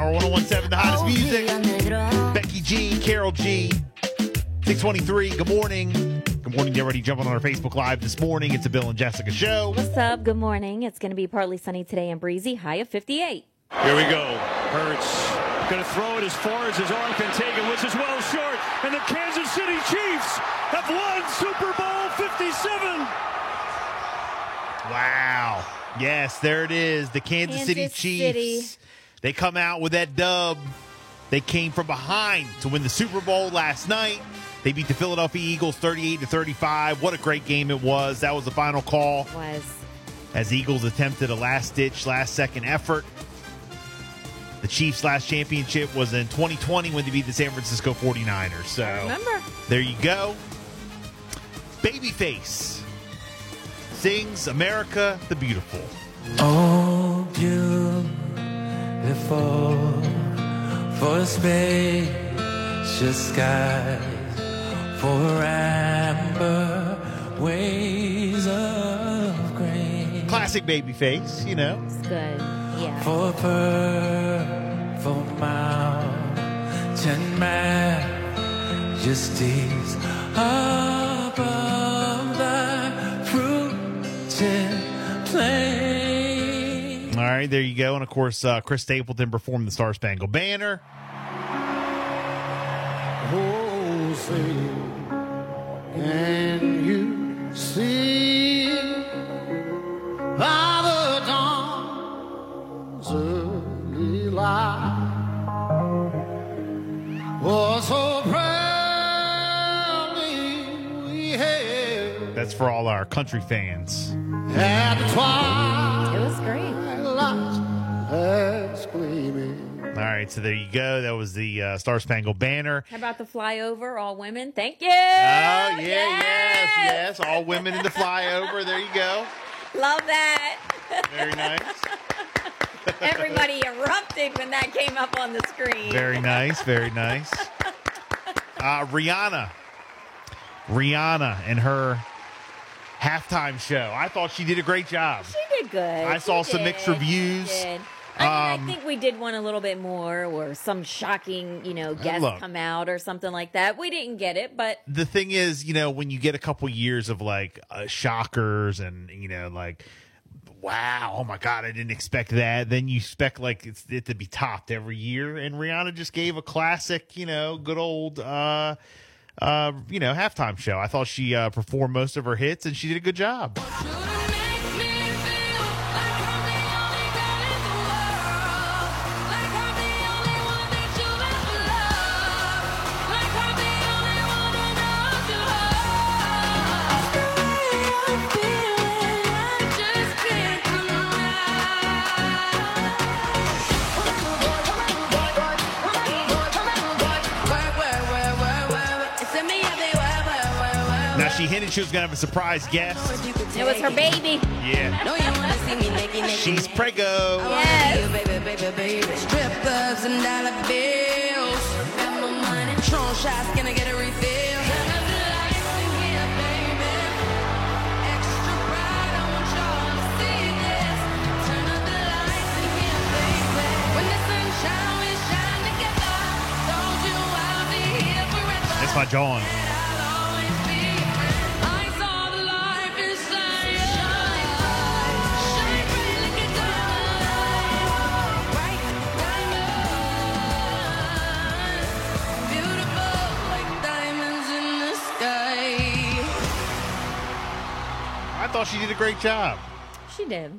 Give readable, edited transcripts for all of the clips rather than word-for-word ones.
Power 101.7, the hottest music. Becky G, Carol G, 623. Good morning. Good morning. You're already jumping on our Facebook Live this morning. It's a Bill and Jessica show. What's up? Good morning. It's going to be partly sunny today and breezy. High of 58. Here we go. Hurts going to throw it as far as his arm can take it, which is well short. And the Kansas City Chiefs have won Super Bowl 57. Wow. Yes, there it is. The Kansas City Chiefs. They come out with that dub. They came from behind to win the Super Bowl last night. They beat the Philadelphia Eagles 38-35. What a great game it was. That was the final call. It was. As the Eagles attempted a last-ditch, last-second effort. The Chiefs' last championship was in 2020 when they beat the San Francisco 49ers. So I remember. There you go. Babyface sings America the Beautiful. Oh, beautiful for spacious skies, for amber ways of grace. Classic Babyface, you know. It's good, yeah. For purple mountain majesties above thy fruited plain. All right, there you go. And, of course, Chris Stapleton performed the Star Spangled Banner. Oh, say, can you see by the dawn's early light? Oh, so proudly we hailed. That's for all our country fans. At the twilight. It was great. All right, so there you go. That was the Star Spangled Banner. How about the flyover? All women. Thank you. Oh, yeah, yes. All women in the flyover. There you go. Love that. Very nice. Everybody erupted when that came up on the screen. Very nice, very nice. Rihanna and her halftime show. I thought she did a great job. She did good. I saw some mixed reviews. I mean, I think we did one a little bit more, or some shocking, guest come out or something like that. We didn't get it, but the thing is, when you get a couple years of shockers and wow, oh my God, I didn't expect that. Then you expect it to be topped every year, and Rihanna just gave a classic, good old. Halftime show. I thought she performed most of her hits, and she did a good job. She hinted she was going to have a surprise guest. It was her baby. Yeah. She's preggo. Yes. Strip clubs and dollar bills. Tron shots, going to get a refill. Extra bright, I want y'all to see this. Turn up the lights in here, baby. When the sun shines, we shine together. Told you I'll be here forever. That's my John. I thought she did a great job. She did.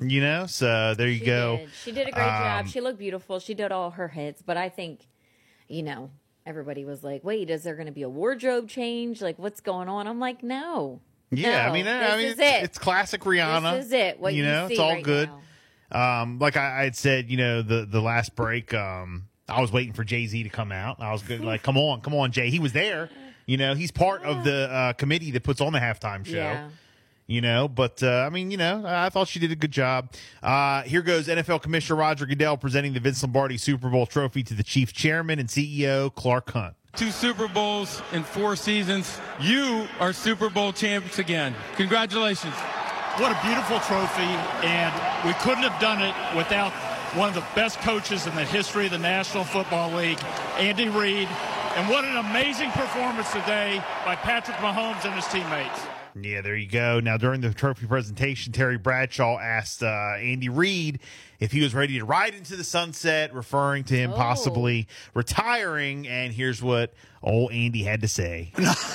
So there you go. She did a great job. She looked beautiful. She did all her hits. But I think, everybody was like, wait, is there going to be a wardrobe change? Like, what's going on? I'm like, no. Yeah, no, I mean, it's classic Rihanna. This is it. What you see it's all right good. Like I had said, the last break, I was waiting for Jay-Z to come out. I was good, like, come on, Jay. He was there. He's part of the committee that puts on the halftime show. Yeah. I thought she did a good job. Here goes NFL Commissioner Roger Goodell presenting the Vince Lombardi Super Bowl trophy to the Chiefs chairman and CEO, Clark Hunt. 2 Super Bowls in 4 seasons. You are Super Bowl champs again. Congratulations. What a beautiful trophy, and we couldn't have done it without one of the best coaches in the history of the National Football League, Andy Reid. And what an amazing performance today by Patrick Mahomes and his teammates. Yeah, there you go. Now, during the trophy presentation, Terry Bradshaw asked Andy Reid if he was ready to ride into the sunset, referring to him possibly retiring. And here's what old Andy had to say.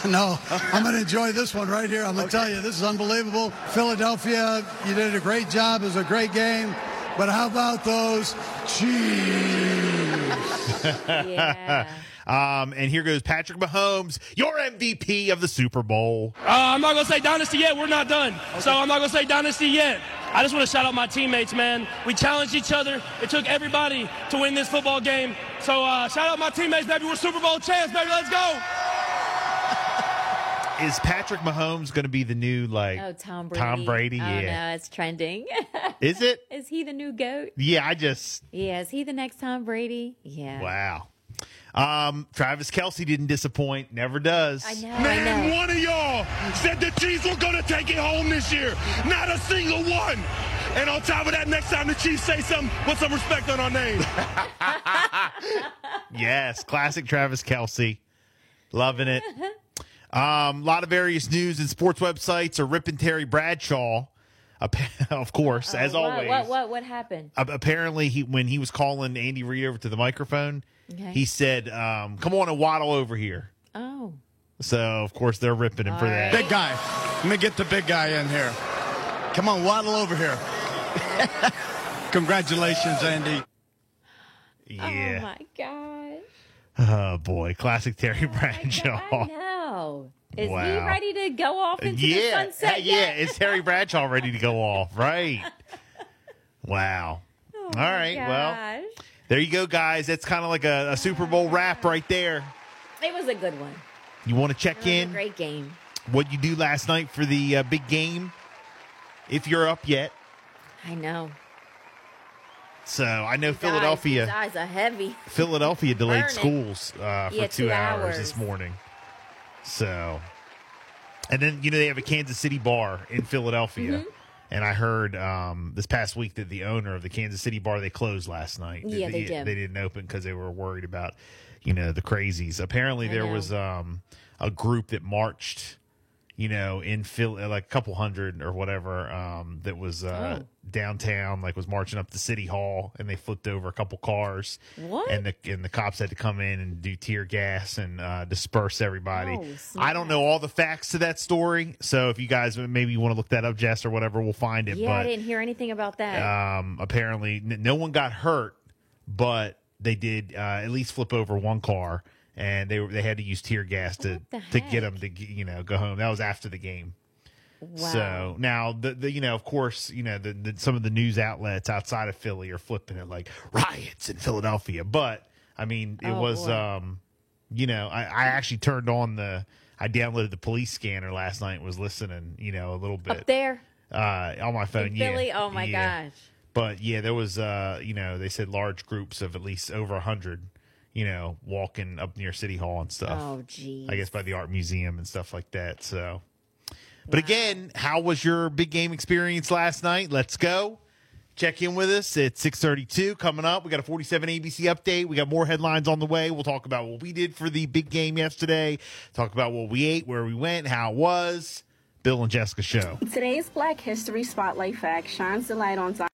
No, I'm going to enjoy this one right here. I'm going to tell you, this is unbelievable. Philadelphia, you did a great job. It was a great game. But how about those Chiefs? Yeah. And here goes Patrick Mahomes, your MVP of the Super Bowl. I'm not going to say dynasty yet. We're not done. Okay. So I'm not going to say dynasty yet. I just want to shout out my teammates, man. We challenged each other. It took everybody to win this football game. So shout out my teammates, baby. We're Super Bowl champs, baby. Let's go. Is Patrick Mahomes going to be the new, like, Tom Brady? Tom Brady, yeah. Oh, no, it's trending. Is it? Is he the new GOAT? Yeah, Yeah, is he the next Tom Brady? Yeah. Wow. Travis Kelce didn't disappoint. Never does. I know. Man, one of y'all said the Chiefs were going to take it home this year. Not a single one. And on top of that, next time the Chiefs say something, put some respect on our name. Yes, classic Travis Kelce. Loving it. A lot of various news and sports websites are ripping Terry Bradshaw, of course, as always. What happened? Apparently, when he was calling Andy Reid over to the microphone, he said, come on and waddle over here. Oh. So, of course, they're ripping him for that. Big guy. Let me get the big guy in here. Come on, waddle over here. Congratulations, Andy. Yeah. Oh, my God. Oh, boy. Classic Terry Bradshaw. I know. Is he ready to go off into the sunset yet? Yeah, is Terry Bradshaw ready to go off? Right. Wow. Oh, all right. Gosh. Well, there you go, guys. That's kind of like a Super Bowl wrap right there. It was a good one. You want to check in? A great game. What you do last night for the big game, if you're up yet. I know. So, I know Philadelphia. Guys, these eyes are heavy. Philadelphia delayed schools for 2 hours this morning. So, and then, you know, they have a Kansas City bar in Philadelphia. Mm-hmm. And I heard this past week that the owner of the Kansas City bar, they closed last night. Yeah, they did. They didn't open because they were worried about, you know, the crazies. Apparently there was a group that marched, you know, in Philly, like a couple hundred or whatever, that was downtown, like was marching up to City Hall, and they flipped over a couple cars. What? And the cops had to come in and do tear gas and disperse everybody. Oh, I don't know all the facts to that story, so if you guys maybe want to look that up, Jess, or whatever, we'll find it. Yeah, but I didn't hear anything about that. Apparently, no one got hurt, but they did at least flip over one car. And they had to use tear gas to get them to, you know, go home. That was after the game. Wow. So now the you know, of course, you know, some of the news outlets outside of Philly are flipping it like riots in Philadelphia. But I mean, it was you know, I actually turned on I downloaded the police scanner last night and was listening, you know, a little bit up there on my phone. In Philly, oh my gosh! But yeah, there was you know, they said large groups of at least over 100. You know, walking up near City Hall and stuff. Oh, geez. I guess by the art museum and stuff like that. So, but again, how was your big game experience last night? Let's go. Check in with us at 6:32 coming up. We got a 47 ABC update. We got more headlines on the way. We'll talk about what we did for the big game yesterday. Talk about what we ate, where we went, how it was. Bill and Jessica Show. Today's Black History Spotlight Fact shines the light on